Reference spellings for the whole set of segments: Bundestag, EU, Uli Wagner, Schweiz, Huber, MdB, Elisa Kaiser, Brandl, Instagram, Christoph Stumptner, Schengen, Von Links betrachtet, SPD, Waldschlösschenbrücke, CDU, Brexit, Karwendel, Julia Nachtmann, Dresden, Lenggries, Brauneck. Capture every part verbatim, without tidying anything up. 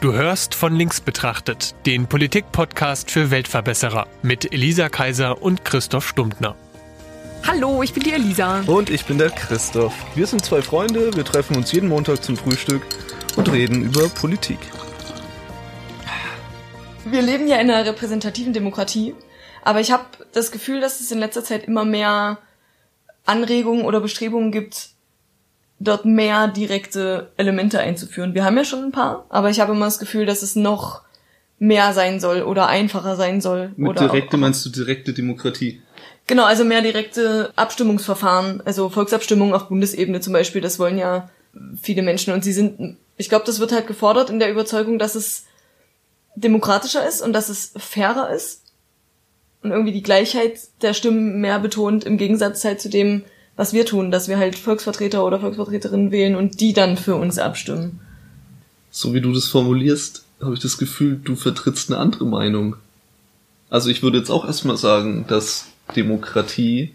Du hörst von links betrachtet, den Politik-Podcast für Weltverbesserer mit Elisa Kaiser und Christoph Stumptner. Hallo, ich bin die Elisa. Und ich bin der Christoph. Wir sind zwei Freunde, wir treffen uns jeden Montag zum Frühstück und reden über Politik. Wir leben ja in einer repräsentativen Demokratie, aber ich habe das Gefühl, dass es in letzter Zeit immer mehr Anregungen oder Bestrebungen gibt, dort mehr direkte Elemente einzuführen. Wir haben ja schon ein paar, aber ich habe immer das Gefühl, dass es noch mehr sein soll oder einfacher sein soll. Mit oder direkte auch, meinst du direkte Demokratie? Genau, also mehr direkte Abstimmungsverfahren, also Volksabstimmungen auf Bundesebene zum Beispiel, das wollen ja viele Menschen und sie sind, ich glaube, das wird halt gefordert in der Überzeugung, dass es demokratischer ist und dass es fairer ist und irgendwie die Gleichheit der Stimmen mehr betont im Gegensatz halt zu dem, was wir tun, dass wir halt Volksvertreter oder Volksvertreterinnen wählen und die dann für uns abstimmen. So wie du das formulierst, habe ich das Gefühl, du vertrittst eine andere Meinung. Also ich würde jetzt auch erstmal sagen, dass Demokratie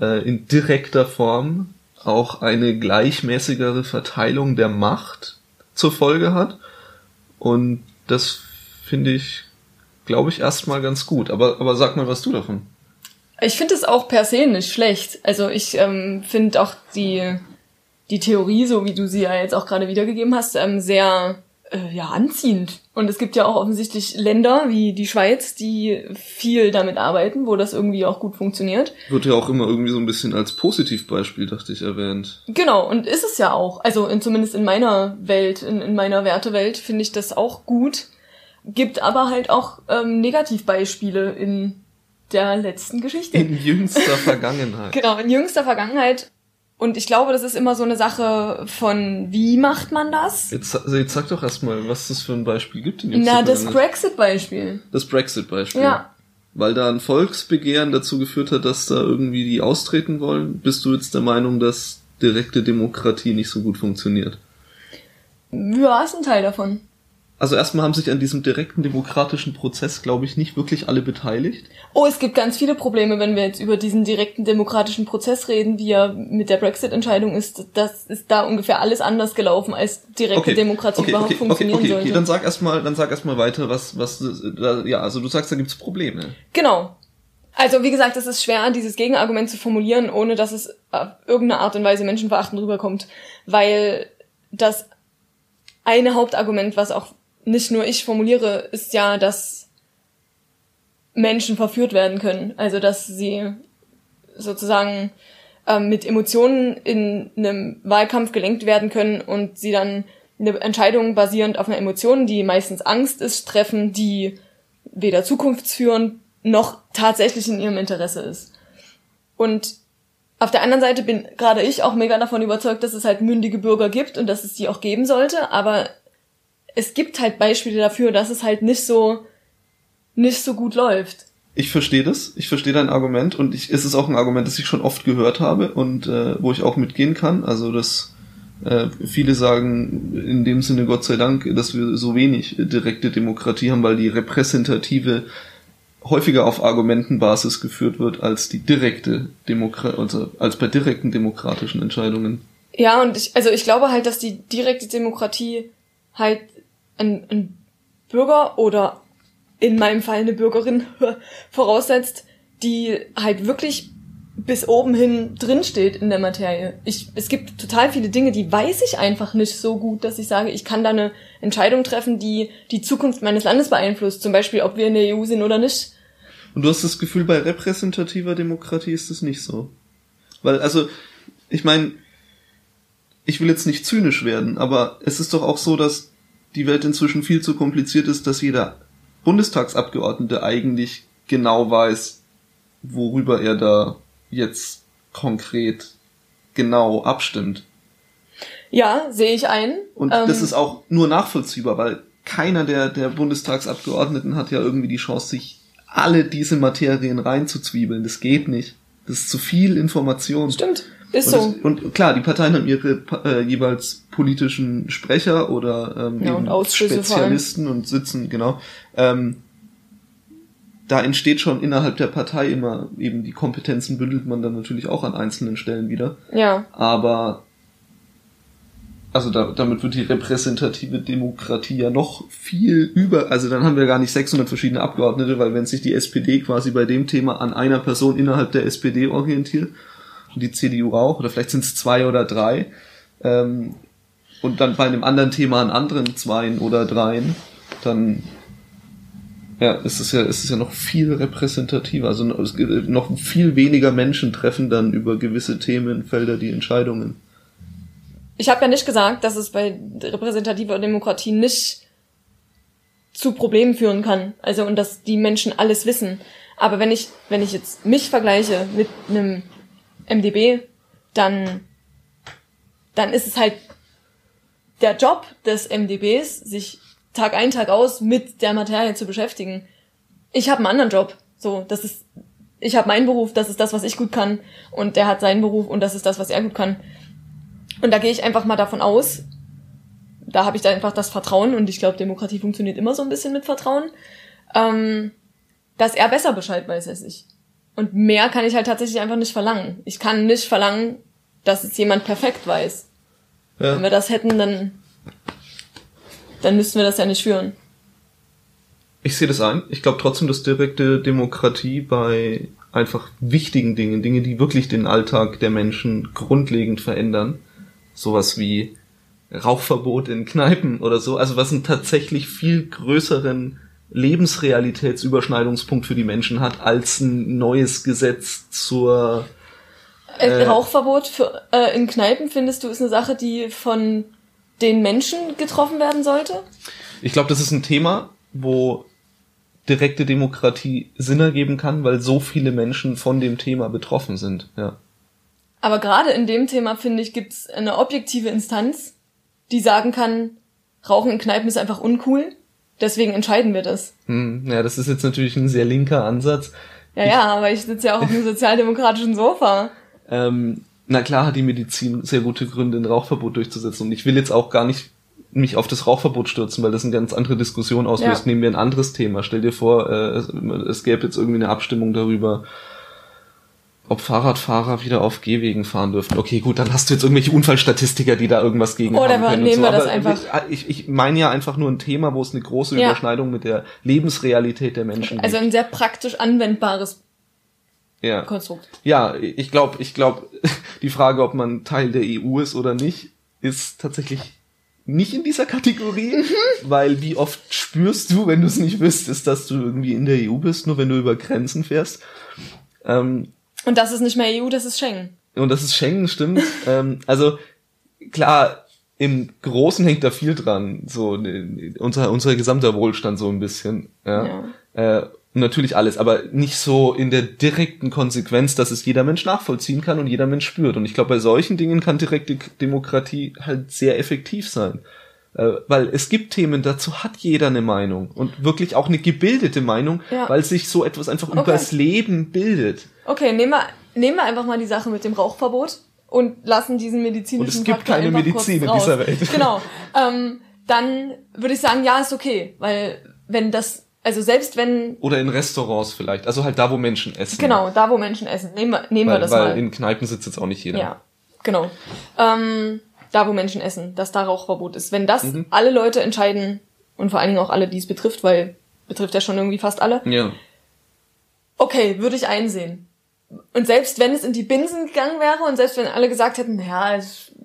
äh, in direkter Form auch eine gleichmäßigere Verteilung der Macht zur Folge hat. Und das finde ich, glaube ich, erstmal ganz gut. Aber, aber sag mal, was du davon. Ich finde es auch per se nicht schlecht. Also ich ähm, finde auch die die Theorie, so wie du sie ja jetzt auch gerade wiedergegeben hast, ähm, sehr äh, ja anziehend. Und es gibt ja auch offensichtlich Länder wie die Schweiz, die viel damit arbeiten, wo das irgendwie auch gut funktioniert. Wird ja auch immer irgendwie so ein bisschen als Positivbeispiel, dachte ich, erwähnt. Genau, und ist es ja auch. Also in, zumindest in meiner Welt, in, in meiner Wertewelt finde ich das auch gut. Gibt aber halt auch ähm, Negativbeispiele in der letzten Geschichte. In jüngster Vergangenheit. Genau, in jüngster Vergangenheit. Und ich glaube, das ist immer so eine Sache von, wie macht man das? Jetzt, also jetzt sag doch erstmal, was das für ein Beispiel gibt in jüngster Vergangenheit. Na, das Brexit-Beispiel. Das Brexit-Beispiel. Ja. Weil da ein Volksbegehren dazu geführt hat, dass da irgendwie die austreten wollen. Bist du jetzt der Meinung, dass direkte Demokratie nicht so gut funktioniert? Ja, ist ein Teil davon. Also erstmal haben sich an diesem direkten demokratischen Prozess, glaube ich, nicht wirklich alle beteiligt. Oh, es gibt ganz viele Probleme, wenn wir jetzt über diesen direkten demokratischen Prozess reden, wie ja mit der Brexit-Entscheidung ist. Das ist da ungefähr alles anders gelaufen, als direkte okay. Demokratie okay, überhaupt okay, funktionieren okay, okay, sollte. Okay, dann sag erstmal, dann sag erstmal weiter, was, was, ja, also du sagst, da gibt's Probleme. Genau. Also wie gesagt, es ist schwer, dieses Gegenargument zu formulieren, ohne dass es auf irgendeine Art und Weise menschenverachtend rüberkommt, weil das eine Hauptargument, was auch nicht nur ich formuliere, ist ja, dass Menschen verführt werden können. Also, dass sie sozusagen ähm, mit Emotionen in einem Wahlkampf gelenkt werden können und sie dann eine Entscheidung basierend auf einer Emotion, die meistens Angst ist, treffen, die weder zukunftsführend noch tatsächlich in ihrem Interesse ist. Und auf der anderen Seite bin gerade ich auch mega davon überzeugt, dass es halt mündige Bürger gibt und dass es die auch geben sollte, aber es gibt halt Beispiele dafür, dass es halt nicht so nicht so gut läuft. Ich verstehe das, ich verstehe dein Argument und ich, es ist auch ein Argument, das ich schon oft gehört habe und äh, wo ich auch mitgehen kann. Also dass äh, viele sagen, in dem Sinne Gott sei Dank, dass wir so wenig direkte Demokratie haben, weil die repräsentative häufiger auf Argumentenbasis geführt wird als die direkte Demokratie, also als bei direkten demokratischen Entscheidungen. Ja, und ich, also ich glaube halt, dass die direkte Demokratie halt ein, ein Bürger oder in meinem Fall eine Bürgerin voraussetzt, die halt wirklich bis oben hin drinsteht in der Materie. Ich, es gibt total viele Dinge, die weiß ich einfach nicht so gut, dass ich sage, ich kann da eine Entscheidung treffen, die die Zukunft meines Landes beeinflusst. Zum Beispiel, ob wir in der E U sind oder nicht. Und du hast das Gefühl, bei repräsentativer Demokratie ist das nicht so. Weil, also, ich meine, ich will jetzt nicht zynisch werden, aber es ist doch auch so, dass die Welt inzwischen viel zu kompliziert ist, dass jeder Bundestagsabgeordnete eigentlich genau weiß, worüber er da jetzt konkret genau abstimmt. Ja, sehe ich ein. Und ähm, das ist auch nur nachvollziehbar, weil keiner der, der Bundestagsabgeordneten hat ja irgendwie die Chance, sich alle diese Materien reinzuzwiebeln. Das geht nicht. Das ist zu viel Information. Stimmt. Ist so. Und, und klar, die Parteien haben ihre äh, jeweils politischen Sprecher oder ähm, ja, eben Spezialisten und sitzen, genau. Ähm, da entsteht schon innerhalb der Partei immer eben die Kompetenzen bündelt man dann natürlich auch an einzelnen Stellen wieder. Ja. Aber also da, damit wird die repräsentative Demokratie ja noch viel über, also dann haben wir gar nicht sechshundert verschiedene Abgeordnete, weil wenn sich die S P D quasi bei dem Thema an einer Person innerhalb der S P D orientiert und die C D U auch, oder vielleicht sind es zwei oder drei, ähm, und dann bei einem anderen Thema an anderen zweien oder dreien, dann ja, es ist ja, es ist ja noch viel repräsentativer, also noch viel weniger Menschen treffen dann über gewisse Themenfelder die Entscheidungen. Ich habe ja nicht gesagt, dass es bei repräsentativer Demokratie nicht zu Problemen führen kann, also und dass die Menschen alles wissen. Aber wenn ich, wenn ich jetzt mich vergleiche mit einem M d B, dann, dann ist es halt der Job des M d Bs, sich Tag ein, Tag aus mit der Materie zu beschäftigen. Ich habe einen anderen Job. So, das ist, ich habe meinen Beruf, das ist das, was ich gut kann, und der hat seinen Beruf und das ist das, was er gut kann. Und da gehe ich einfach mal davon aus, da habe ich da einfach das Vertrauen, und ich glaube, Demokratie funktioniert immer so ein bisschen mit Vertrauen, ähm, dass er besser Bescheid weiß als ich. Und mehr kann ich halt tatsächlich einfach nicht verlangen. Ich kann nicht verlangen, dass es jemand perfekt weiß. Ja. Wenn wir das hätten, dann... dann müssten wir das ja nicht führen. Ich sehe das ein. Ich glaube trotzdem, dass direkte Demokratie bei einfach wichtigen Dingen, Dinge, die wirklich den Alltag der Menschen grundlegend verändern, sowas wie Rauchverbot in Kneipen oder so, also was einen tatsächlich viel größeren Lebensrealitätsüberschneidungspunkt für die Menschen hat, als ein neues Gesetz zur... Äh, Rauchverbot für, äh, in Kneipen, findest du, ist eine Sache, die von... den Menschen getroffen werden sollte? Ich glaube, das ist ein Thema, wo direkte Demokratie Sinn ergeben kann, weil so viele Menschen von dem Thema betroffen sind. Ja. Aber gerade in dem Thema, finde ich, gibt es eine objektive Instanz, die sagen kann, Rauchen in Kneipen ist einfach uncool, deswegen entscheiden wir das. Hm, ja, das ist jetzt natürlich ein sehr linker Ansatz. Ja, ich, ja, aber ich sitze ja auch auf einem sozialdemokratischen Sofa. Ähm... Na klar hat die Medizin sehr gute Gründe, ein Rauchverbot durchzusetzen. Und ich will jetzt auch gar nicht mich auf das Rauchverbot stürzen, weil das eine ganz andere Diskussion auslöst. Ja. Nehmen wir ein anderes Thema. Stell dir vor, es gäbe jetzt irgendwie eine Abstimmung darüber, ob Fahrradfahrer wieder auf Gehwegen fahren dürfen. Okay, gut, dann hast du jetzt irgendwelche Unfallstatistiker, die da irgendwas gegen Oder haben können. Oder nehmen so. wir das Aber einfach. Ich, ich meine ja einfach nur ein Thema, wo es eine große ja. Überschneidung mit der Lebensrealität der Menschen also gibt. Also ein sehr praktisch anwendbares Ja. Konstrukt. Ja, ich glaube, ich glaube, die Frage, ob man Teil der E U ist oder nicht, ist tatsächlich nicht in dieser Kategorie, mhm. weil wie oft spürst du, wenn du es nicht wüsstest, dass du irgendwie in der E U bist, nur wenn du über Grenzen fährst. Ähm, und das ist nicht mehr E U, das ist Schengen. Und das ist Schengen, stimmt. ähm, also klar, im Großen hängt da viel dran, so unser unser gesamter Wohlstand so ein bisschen. Ja. ja. Äh, Natürlich alles, aber nicht so in der direkten Konsequenz, dass es jeder Mensch nachvollziehen kann und jeder Mensch spürt. Und ich glaube, bei solchen Dingen kann direkte Demokratie halt sehr effektiv sein. Äh, weil es gibt Themen, dazu hat jeder eine Meinung. Und wirklich auch eine gebildete Meinung, ja. weil sich so etwas einfach okay. übers Leben bildet. Okay, nehmen wir, nehmen wir einfach mal die Sache mit dem Rauchverbot und lassen diesen medizinischen Faktor einfach kurz raus. Und es gibt keine Medizin in dieser Welt. Genau. Ähm, dann würde ich sagen, ja, ist okay. Weil wenn das... Also selbst wenn... Oder in Restaurants vielleicht. Also halt da, wo Menschen essen. Genau, da, wo Menschen essen. Nehmen wir, nehmen weil, wir das weil mal. Weil in Kneipen sitzt jetzt auch nicht jeder. Ja, genau. Ähm, da, wo Menschen essen, dass da Rauchverbot ist. Wenn das mhm. alle Leute entscheiden, und vor allen Dingen auch alle, die es betrifft, weil betrifft ja schon irgendwie fast alle. Ja. Okay, würde ich einsehen. Und selbst wenn es in die Binsen gegangen wäre und selbst wenn alle gesagt hätten, ja,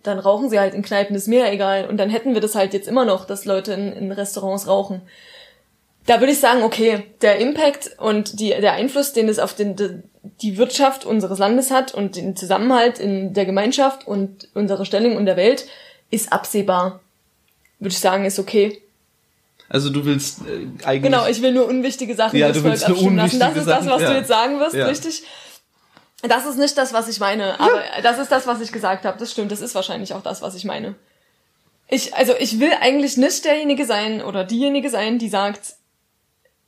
dann rauchen sie halt in Kneipen, ist mir ja egal. Und dann hätten wir das halt jetzt immer noch, dass Leute in, in Restaurants rauchen. Da würde ich sagen, okay, der Impact und die, der Einfluss, den es auf den, de, die Wirtschaft unseres Landes hat und den Zusammenhalt in der Gemeinschaft und unsere Stellung in der Welt, ist absehbar. Würde ich sagen, ist okay. Also du willst äh, eigentlich... Genau, ich will nur unwichtige Sachen ja, das Volk abstimmen lassen. Das ist das, was ja. du jetzt sagen wirst, ja. richtig? Das ist nicht das, was ich meine, aber ja. das ist das, was ich gesagt habe. Das stimmt, das ist wahrscheinlich auch das, was ich meine. Ich, also ich will eigentlich nicht derjenige sein oder diejenige sein, die sagt...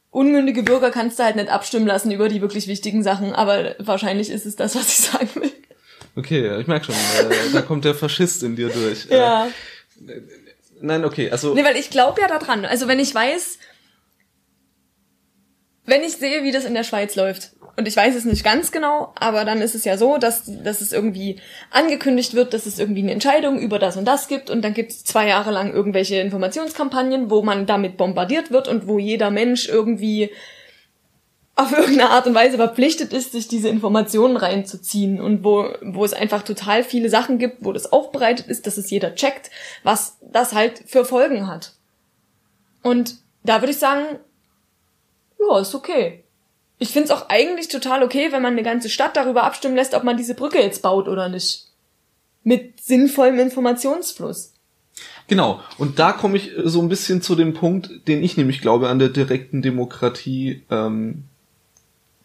Unmündige Bürger kannst du halt nicht abstimmen lassen über die wirklich wichtigen Sachen, aber wahrscheinlich ist es das, was ich sagen will. Okay, ich merke schon, äh, da kommt der Faschist in dir durch. Ja. Äh, nein, okay, also... Nee, weil ich glaube ja daran. Also wenn ich weiß, wenn ich sehe, wie das in der Schweiz läuft, und ich weiß es nicht ganz genau, aber dann ist es ja so, dass, dass es irgendwie angekündigt wird, dass es irgendwie eine Entscheidung über das und das gibt, und dann gibt es zwei Jahre lang irgendwelche Informationskampagnen, wo man damit bombardiert wird und wo jeder Mensch irgendwie auf irgendeine Art und Weise verpflichtet ist, sich diese Informationen reinzuziehen, und wo wo es einfach total viele Sachen gibt, wo das aufbereitet ist, dass es jeder checkt, was das halt für Folgen hat. Und da würde ich sagen, ja, ist okay. Ich find's auch eigentlich total okay, wenn man eine ganze Stadt darüber abstimmen lässt, ob man diese Brücke jetzt baut oder nicht. Mit sinnvollem Informationsfluss. Genau. Und da komme ich so ein bisschen zu dem Punkt, den ich nämlich glaube, an der direkten Demokratie ähm,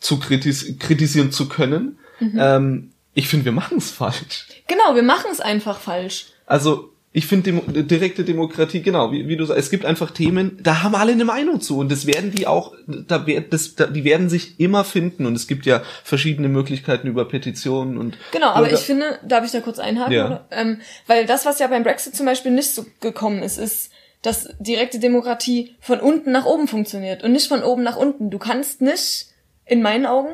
zu kritis- kritisieren zu können. Mhm. Ähm, ich finde, wir machen es falsch. Genau, wir machen es einfach falsch. Also ich finde Demo- direkte Demokratie, genau, wie, wie du sagst, es gibt einfach Themen, da haben alle eine Meinung zu, und das werden die auch, da, das, da die werden sich immer finden, und es gibt ja verschiedene Möglichkeiten über Petitionen und... Genau, aber Bürger- ich finde, darf ich da kurz einhaken? Ja. Oder? Ähm, weil das, was ja beim Brexit zum Beispiel nicht so gekommen ist, ist, dass direkte Demokratie von unten nach oben funktioniert und nicht von oben nach unten. Du kannst nicht, in meinen Augen,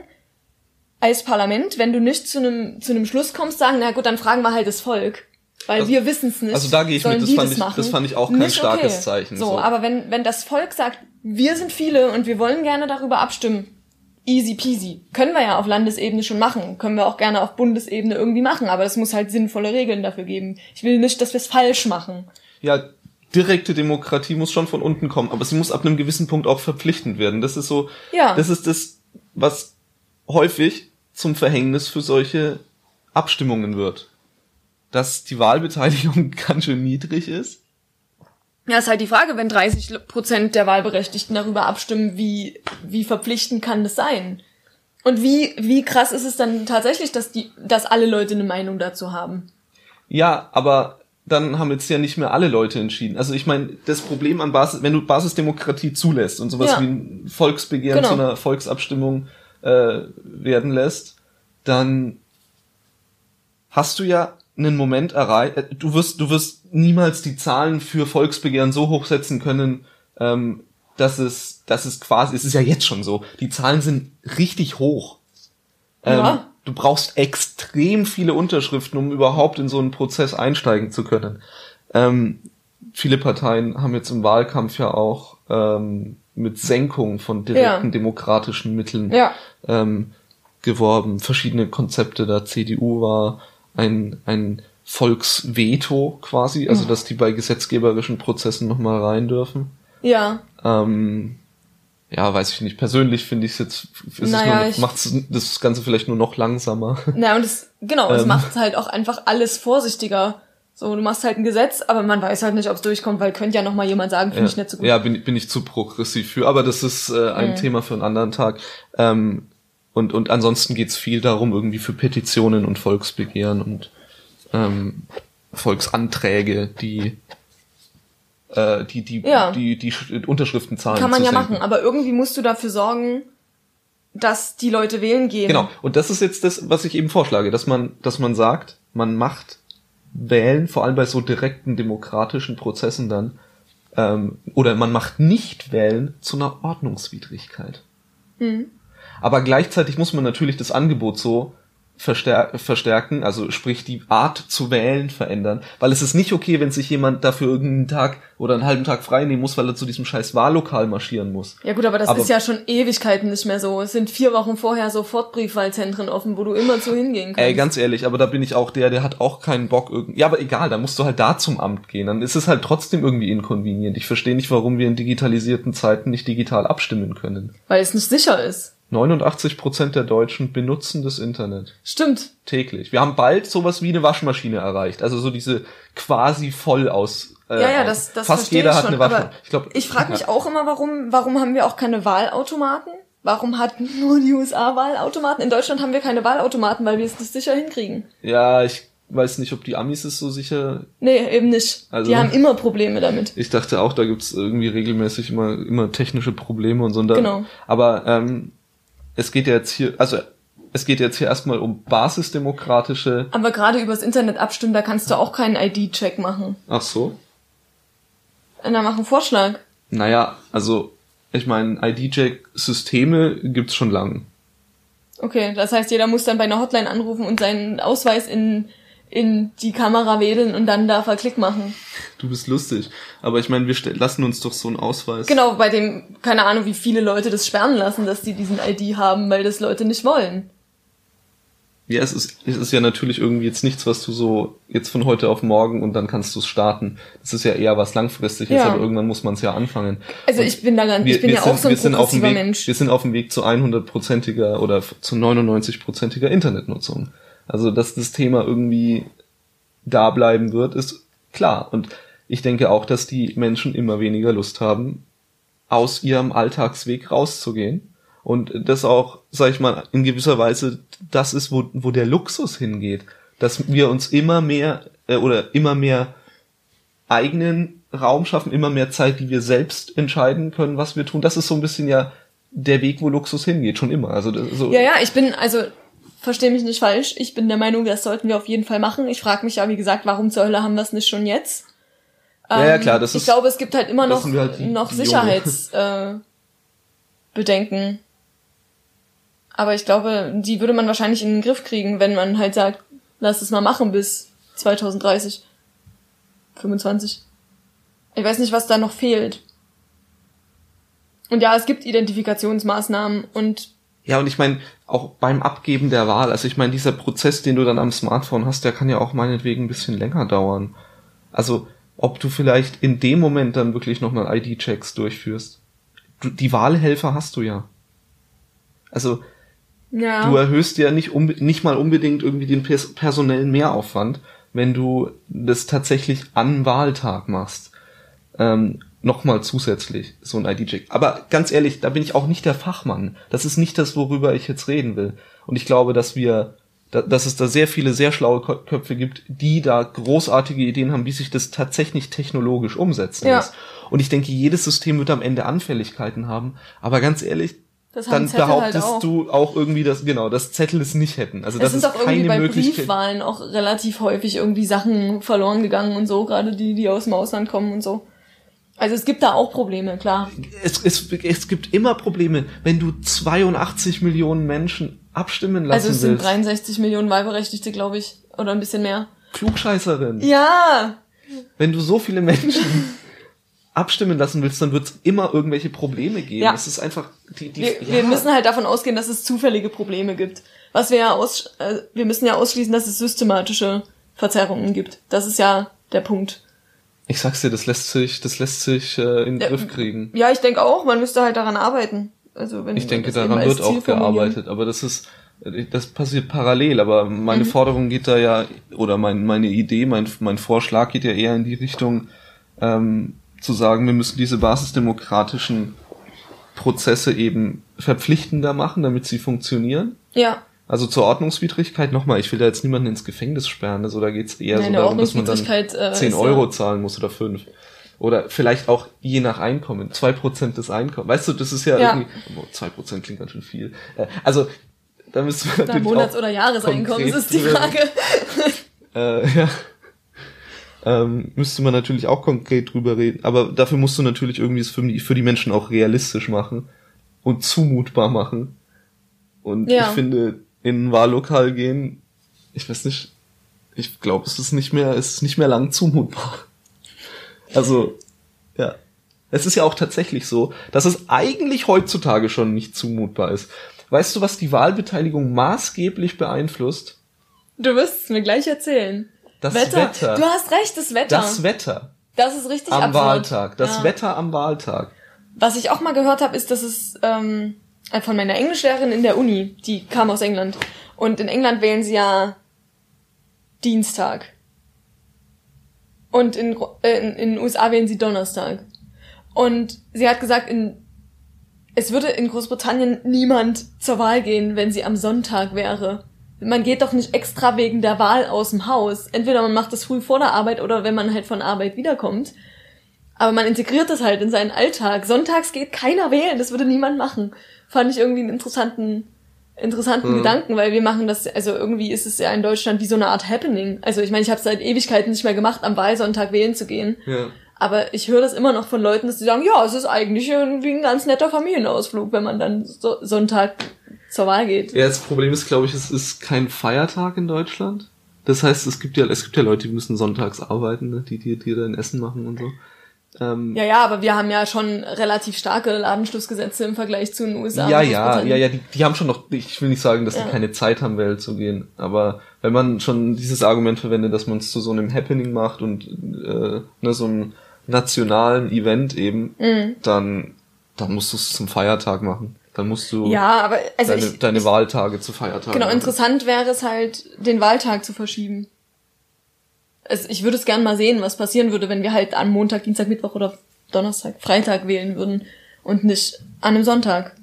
als Parlament, wenn du nicht zu einem zu einem Schluss kommst, sagen, na gut, dann fragen wir halt das Volk. Weil also, wir wissen es nicht. Also da gehe ich mit, das fand, das, ich, das fand ich auch kein nicht starkes okay. Zeichen. So, so. Aber wenn wenn das Volk sagt, wir sind viele und wir wollen gerne darüber abstimmen, easy peasy. Können wir ja auf Landesebene schon machen. Können wir auch gerne auf Bundesebene irgendwie machen. Aber es muss halt sinnvolle Regeln dafür geben. Ich will nicht, dass wir es falsch machen. Ja, direkte Demokratie muss schon von unten kommen. Aber sie muss ab einem gewissen Punkt auch verpflichtend werden. Das ist so, ja. Das ist das, was häufig zum Verhängnis für solche Abstimmungen wird. Dass die Wahlbeteiligung ganz schön niedrig ist? Ja, ist halt die Frage, wenn dreißig Prozent der Wahlberechtigten darüber abstimmen, wie wie verpflichtend kann das sein? Und wie wie krass ist es dann tatsächlich, dass die dass alle Leute eine Meinung dazu haben? Ja, aber dann haben jetzt ja nicht mehr alle Leute entschieden. Also ich meine, das Problem an Basis, wenn du Basisdemokratie zulässt und sowas ja. wie ein Volksbegehren genau. zu einer Volksabstimmung äh, werden lässt, dann hast du ja einen Moment erreicht, du wirst, du wirst niemals die Zahlen für Volksbegehren so hochsetzen können, ähm, dass es, dass es quasi, es ist ja jetzt schon so, die Zahlen sind richtig hoch. Ähm, ja. Du brauchst extrem viele Unterschriften, um überhaupt in so einen Prozess einsteigen zu können. Ähm, viele Parteien haben jetzt im Wahlkampf ja auch ähm, mit Senkung von direkten ja. demokratischen Mitteln ja. ähm, geworben. Verschiedene Konzepte, da C D U war ein ein Volksveto quasi, also dass die bei gesetzgeberischen Prozessen nochmal rein dürfen. Ja. Ähm, ja, weiß ich nicht. Persönlich finde ich es jetzt, ist naja, es nur, macht's das Ganze vielleicht nur noch langsamer. Naja, und es, genau, ähm, es macht halt auch einfach alles vorsichtiger. So, du machst halt ein Gesetz, aber man weiß halt nicht, ob es durchkommt, weil könnte ja nochmal jemand sagen, finde ja, ich nicht so gut. Ja, bin, bin ich zu progressiv für, aber das ist äh, ein mhm. Thema für einen anderen Tag. Ähm, Und, und ansonsten geht's viel darum, irgendwie für Petitionen und Volksbegehren und ähm, Volksanträge, die äh, die die, ja. die die die Unterschriftenzahlen kann man ja senken. Machen, aber irgendwie musst du dafür sorgen, dass die Leute wählen gehen. Genau. Und das ist jetzt das, was ich eben vorschlage, dass man dass man sagt, man macht Wählen vor allem bei so direkten demokratischen Prozessen dann ähm, oder man macht nicht Wählen zu einer Ordnungswidrigkeit. Mhm. Aber gleichzeitig muss man natürlich das Angebot so verstär- verstärken, also sprich die Art zu wählen verändern, weil es ist nicht okay, wenn sich jemand dafür irgendeinen Tag oder einen halben Tag frei nehmen muss, weil er zu diesem scheiß Wahllokal marschieren muss. Ja gut, aber das aber ist ja schon Ewigkeiten nicht mehr so. Es sind vier Wochen vorher sofort Briefwahlzentren offen, wo du immer zu hingehen kannst. Ey, ganz ehrlich, aber da bin ich auch der, der hat auch keinen Bock. Irg- ja, aber egal, da musst du halt da zum Amt gehen. Dann ist es halt trotzdem irgendwie inconvenient. Ich verstehe nicht, warum wir in digitalisierten Zeiten nicht digital abstimmen können. Weil es nicht sicher ist. neunundachtzig Prozent der Deutschen benutzen das Internet. Stimmt. Täglich. Wir haben bald sowas wie eine Waschmaschine erreicht. Also so diese quasi voll aus. Äh, ja, ja, das, das fast jeder hat schon, eine Waschmaschine. Ich, glaub, ich frage mich ja. auch immer, warum, warum haben wir auch keine Wahlautomaten? Warum hatten nur die U S A Wahlautomaten? In Deutschland haben wir keine Wahlautomaten, weil wir es nicht sicher hinkriegen. Ja, ich weiß nicht, ob die Amis es so sicher... Nee, eben nicht. Also, die haben immer Probleme damit. Ich dachte auch, da gibt's irgendwie regelmäßig immer, immer technische Probleme und so. Und dann, genau. Aber, ähm, Es geht ja jetzt hier, also es geht jetzt hier erstmal um basisdemokratische. Aber gerade übers Internet abstimmen, da kannst du auch keinen I D-Check machen. Ach so. Na, mach einen Vorschlag. Naja, also Ich meine, I D-Check-Systeme gibt's schon lange. Okay, das heißt, jeder muss dann bei einer Hotline anrufen und seinen Ausweis in in die Kamera wedeln und dann darf er Klick machen. Du bist lustig. Aber ich meine, wir st- lassen uns doch so einen Ausweis. Genau, bei dem, keine Ahnung, wie viele Leute das sperren lassen, dass die diesen I D haben, weil das Leute nicht wollen. Ja, es ist, es ist ja natürlich irgendwie jetzt nichts, was du so jetzt von heute auf morgen und dann kannst du es starten. Das ist ja eher was Langfristiges, ja. Aber irgendwann muss man es ja anfangen. Also und ich bin da ganz, ich bin wir, ja wir auch sind, so ein progressiver Mensch. Wir sind auf dem Weg zu hundert-prozentiger oder zu neunundneunzig-prozentiger Internetnutzung. Also, dass das Thema irgendwie da bleiben wird, ist klar. Und ich denke auch, dass die Menschen immer weniger Lust haben, aus ihrem Alltagsweg rauszugehen. Und das auch, sag ich mal, in gewisser Weise, das ist, wo, wo der Luxus hingeht. Dass wir uns immer mehr, äh, oder immer mehr eigenen Raum schaffen, immer mehr Zeit, die wir selbst entscheiden können, was wir tun. Das ist so ein bisschen ja der Weg, wo Luxus hingeht, schon immer. Also, das, so. Ja, ja, ich bin, also, verstehe mich nicht falsch. Ich bin der Meinung, das sollten wir auf jeden Fall machen. Ich frage mich ja, wie gesagt, warum zur Hölle haben wir es nicht schon jetzt? Ähm, ja, ja, klar, das ich ist, glaube, es gibt halt immer noch, halt noch Sicherheitsbedenken. Äh, Aber ich glaube, die würde man wahrscheinlich in den Griff kriegen, wenn man halt sagt, lass es mal machen bis zwanzig dreißig. fünfundzwanzig. Ich weiß nicht, was da noch fehlt. Und ja, es gibt Identifikationsmaßnahmen und ja, und ich meine, auch beim Abgeben der Wahl, also ich meine, dieser Prozess, den du dann am Smartphone hast, der kann ja auch meinetwegen ein bisschen länger dauern. Also, ob du vielleicht in dem Moment dann wirklich nochmal I D-Checks durchführst. Du, die Wahlhelfer hast du ja. Also, ja. Du erhöhst ja nicht, unbe- nicht mal unbedingt irgendwie den pers- personellen Mehraufwand, wenn du das tatsächlich an Wahltag machst. Ähm, Nochmal zusätzlich so ein I D-Check. Aber ganz ehrlich, da bin ich auch nicht der Fachmann. Das ist nicht das, worüber ich jetzt reden will. Und ich glaube, dass wir, dass es da sehr viele sehr schlaue Köpfe gibt, die da großartige Ideen haben, wie sich das tatsächlich technologisch umsetzen lässt. Ja. Und ich denke, jedes System wird am Ende Anfälligkeiten haben. Aber ganz ehrlich, dann behauptest halt auch. du auch irgendwie, dass genau, dass Zettel es nicht hätten. Also das ist keine Möglichkeit. Es sind auch irgendwie bei Briefwahlen auch relativ häufig irgendwie Sachen verloren gegangen und so, gerade die, die aus dem Ausland kommen und so. Also es gibt da auch Probleme, klar. Es, es, es gibt immer Probleme, wenn du zweiundachtzig Millionen Menschen abstimmen lassen willst. Also es sind dreiundsechzig Millionen Wahlberechtigte, glaube ich, oder ein bisschen mehr. Klugscheißerin. Ja! Wenn du so viele Menschen abstimmen lassen willst, dann wird es immer irgendwelche Probleme geben. Ja. Es ist einfach... Die, die, wir, ja. wir müssen halt davon ausgehen, dass es zufällige Probleme gibt. Was wir ja aus, äh, wir müssen ja ausschließen, dass es systematische Verzerrungen gibt. Das ist ja der Punkt. Ich sag's dir, das lässt sich, das lässt sich äh, in den Griff kriegen. Ja, ich denke auch, man müsste halt daran arbeiten. Also wenn ich denke, daran wird auch gearbeitet, aber das ist, das passiert parallel. Aber meine mhm. Forderung geht da ja, oder mein, meine Idee, mein, mein Vorschlag geht ja eher in die Richtung, ähm, zu sagen, wir müssen diese basisdemokratischen Prozesse eben verpflichtender machen, damit sie funktionieren. Ja. Also zur Ordnungswidrigkeit, nochmal, ich will da jetzt niemanden ins Gefängnis sperren, also da geht's eher Nein, so darum, dass man dann zehn Euro ja. zahlen muss oder fünf. Oder vielleicht auch je nach Einkommen, zwei Prozent des Einkommens. Weißt du, das ist ja, ja. irgendwie, oh, zwei Prozent klingt ganz schön viel. Also, da müssen wir natürlich Monats- oder Jahreseinkommen, ist die Frage. äh, ja. Ähm, müsste man natürlich auch konkret drüber reden, aber dafür musst du natürlich irgendwie es für die, für die Menschen auch realistisch machen und zumutbar machen. Und ja. ich finde... in ein Wahllokal gehen, ich weiß nicht, ich glaube, es ist nicht mehr, es ist nicht mehr lang zumutbar. Also, ja. Es ist ja auch tatsächlich so, dass es eigentlich heutzutage schon nicht zumutbar ist. Weißt du, was die Wahlbeteiligung maßgeblich beeinflusst? Du wirst es mir gleich erzählen. Das Wetter. Wetter. Du hast recht, das Wetter. Das Wetter. Das ist richtig absurd. Am Wahltag. Das ja. Wetter am Wahltag. Was ich auch mal gehört habe, ist, dass es... Ähm von meiner Englischlehrerin in der Uni, die kam aus England. Und in England wählen sie ja Dienstag. Und in, äh, in, in den U S A wählen sie Donnerstag. Und sie hat gesagt, in, es würde in Großbritannien niemand zur Wahl gehen, wenn sie am Sonntag wäre. Man geht doch nicht extra wegen der Wahl aus dem Haus. Entweder man macht das früh vor der Arbeit oder wenn man halt von Arbeit wiederkommt. Aber man integriert das halt in seinen Alltag. Sonntags geht keiner wählen, das würde niemand machen. Fand ich irgendwie einen interessanten, interessanten mhm. Gedanken, weil wir machen das, also irgendwie ist es ja in Deutschland wie so eine Art Happening. Also ich meine, ich habe es seit Ewigkeiten nicht mehr gemacht, am Wahlsonntag wählen zu gehen. Ja. Aber ich höre das immer noch von Leuten, dass die sagen, ja, es ist eigentlich irgendwie ein ganz netter Familienausflug, wenn man dann so, so einen Tag zur Wahl geht. Ja, das Problem ist, glaube ich, es ist kein Feiertag in Deutschland. Das heißt, es gibt ja, es gibt ja Leute, die müssen sonntags arbeiten, ne? die, die, die dann Essen machen und so. Ähm, ja, ja, aber wir haben ja schon relativ starke Ladenschlussgesetze im Vergleich zu den U S A. Ja, ja, ja, ja, die, die haben schon noch, ich will nicht sagen, dass ja. die keine Zeit haben, wählen zu gehen, aber wenn man schon dieses Argument verwendet, dass man es zu so einem Happening macht und äh, ne, so einem nationalen Event eben, mhm. dann, dann musst du es zum Feiertag machen. Dann musst du ja, aber, also deine, ich, deine ich, Wahltage zu Feiertagen Genau, machen. Interessant wäre es halt, den Wahltag zu verschieben. Also ich würde es gerne mal sehen, was passieren würde, wenn wir halt an Montag, Dienstag, Mittwoch oder Donnerstag, Freitag wählen würden und nicht an einem Sonntag.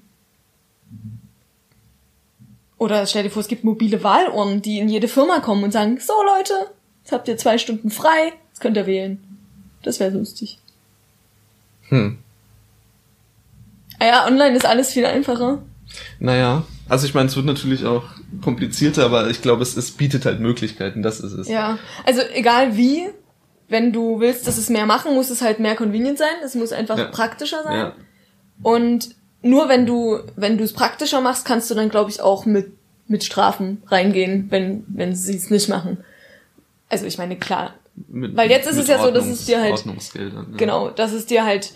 Oder stell dir vor, es gibt mobile Wahlurnen, die in jede Firma kommen und sagen, so Leute, jetzt habt ihr zwei Stunden frei, jetzt könnt ihr wählen. Das wäre lustig. Hm. Ah ja, online ist alles viel einfacher. Naja, also ich meine, es wird natürlich auch komplizierter, aber ich glaube, es, es bietet halt Möglichkeiten, das ist es. Ja, also egal wie, wenn du willst, dass es mehr machen, muss es halt mehr convenient sein, es muss einfach ja. praktischer sein. Ja. Und nur wenn du wenn du es praktischer machst, kannst du dann, glaube ich, auch mit mit Strafen reingehen, wenn wenn sie es nicht machen. Also ich meine, klar, mit, weil jetzt ist es ja so, dass es dir halt... Ordnungsgeldern, ja. Genau, dass es dir halt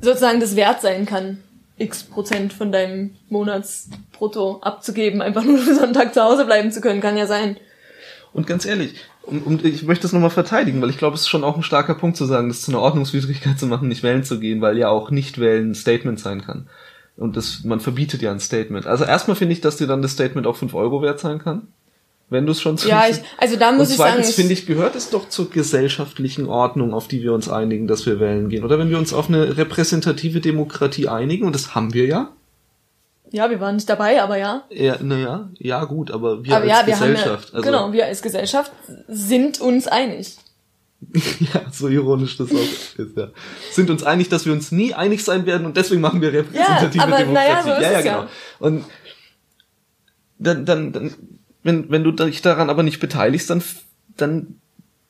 sozusagen das wert sein kann, x Prozent von deinem Monatsbrutto abzugeben, einfach nur für so einen Tag zu Hause bleiben zu können, kann ja sein. Und ganz ehrlich, und, und ich möchte das nochmal verteidigen, weil ich glaube, es ist schon auch ein starker Punkt zu sagen, das zu einer Ordnungswidrigkeit zu machen, nicht wählen zu gehen, weil ja auch nicht wählen ein Statement sein kann. Und das, man verbietet ja ein Statement. Also erstmal finde ich, dass dir dann das Statement auch fünf Euro wert sein kann. Wenn du es schon zu ja, ich, also da muss ich sagen, zweitens finde ich, gehört es doch zur gesellschaftlichen Ordnung, auf die wir uns einigen, dass wir wählen gehen. Oder wenn wir uns auf eine repräsentative Demokratie einigen, und das haben wir ja. Ja, wir waren nicht dabei, aber ja. Ja, naja, ja gut, aber wir aber als ja, wir Gesellschaft. Ja, also, genau, wir als Gesellschaft sind uns einig. Ja, so ironisch das auch ist, ja. Sind uns einig, dass wir uns nie einig sein werden und deswegen machen wir repräsentative ja, aber Demokratie. Naja, so ist ja, ja, genau. Ja. Und dann, dann, dann Wenn, wenn du dich daran aber nicht beteiligst, dann, dann,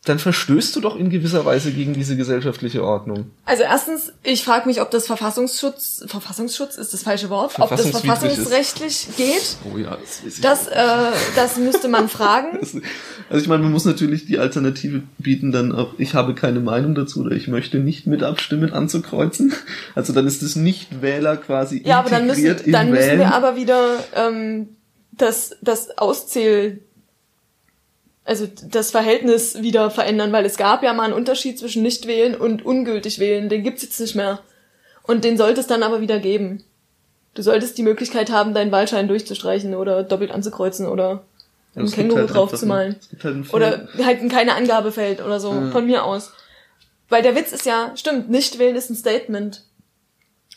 dann verstößt du doch in gewisser Weise gegen diese gesellschaftliche Ordnung. Also erstens, ich frage mich, ob das Verfassungsschutz, Verfassungsschutz ist das falsche Wort, ob das verfassungsrechtlich ist. Geht. Oh ja, das weiß ich. Das, äh, das müsste man fragen. Also ich meine, man muss natürlich die Alternative bieten, dann auch, ich habe keine Meinung dazu oder ich möchte nicht mit abstimmen anzukreuzen. Also dann ist das Nichtwähler quasi integriert. Ja, aber dann müssen, dann müssen wir aber wieder, ähm, das, das Auszähl, also das Verhältnis wieder verändern, weil es gab ja mal einen Unterschied zwischen Nichtwählen und ungültig wählen, den gibt's jetzt nicht mehr. Und den sollte es dann aber wieder geben. Du solltest die Möglichkeit haben, deinen Wahlschein durchzustreichen oder doppelt anzukreuzen oder einen Känguru halt draufzumalen. Halt oder halt in keine Angabe fällt oder so, ja. Von mir aus. Weil der Witz ist ja, stimmt, Nichtwählen ist ein Statement.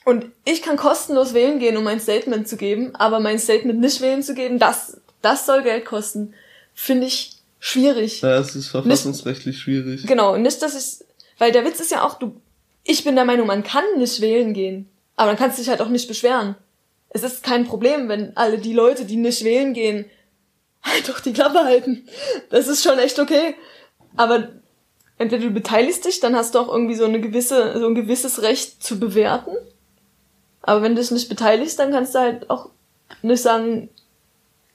Und ich kann kostenlos wählen gehen, um mein Statement zu geben, aber mein Statement nicht wählen zu geben, das das soll Geld kosten. Finde ich schwierig. Ja, es ist verfassungsrechtlich nicht, schwierig. Genau, nicht, dass ich... Weil der Witz ist ja auch, du ich bin der Meinung, man kann nicht wählen gehen, aber dann kannst du dich halt auch nicht beschweren. Es ist kein Problem, wenn alle die Leute, die nicht wählen gehen, halt doch die Klappe halten. Das ist schon echt okay. Aber entweder du beteiligst dich, dann hast du auch irgendwie so eine gewisse so ein gewisses Recht zu bewerten. Aber wenn du dich nicht beteiligst, dann kannst du halt auch nicht sagen,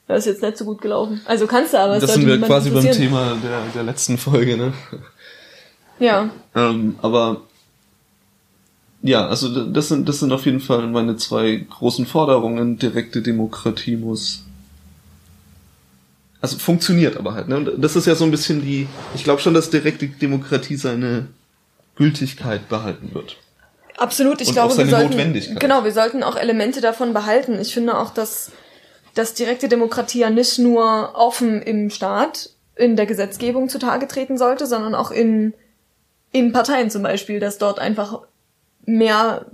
das ist jetzt nicht so gut gelaufen. Also kannst du, aber es das sind wir quasi beim Thema der, der letzten Folge, ne? Ja. Ähm, aber ja, also das sind das sind auf jeden Fall meine zwei großen Forderungen. Direkte Demokratie muss. Also funktioniert aber halt, ne? Und das ist ja so ein bisschen die. Ich glaube schon, dass direkte Demokratie seine Gültigkeit behalten wird. Absolut, ich und glaube, wir sollten, genau, wir sollten auch Elemente davon behalten. Ich finde auch, dass, dass direkte Demokratie ja nicht nur offen im Staat, in der Gesetzgebung zutage treten sollte, sondern auch in, in Parteien zum Beispiel, dass dort einfach mehr,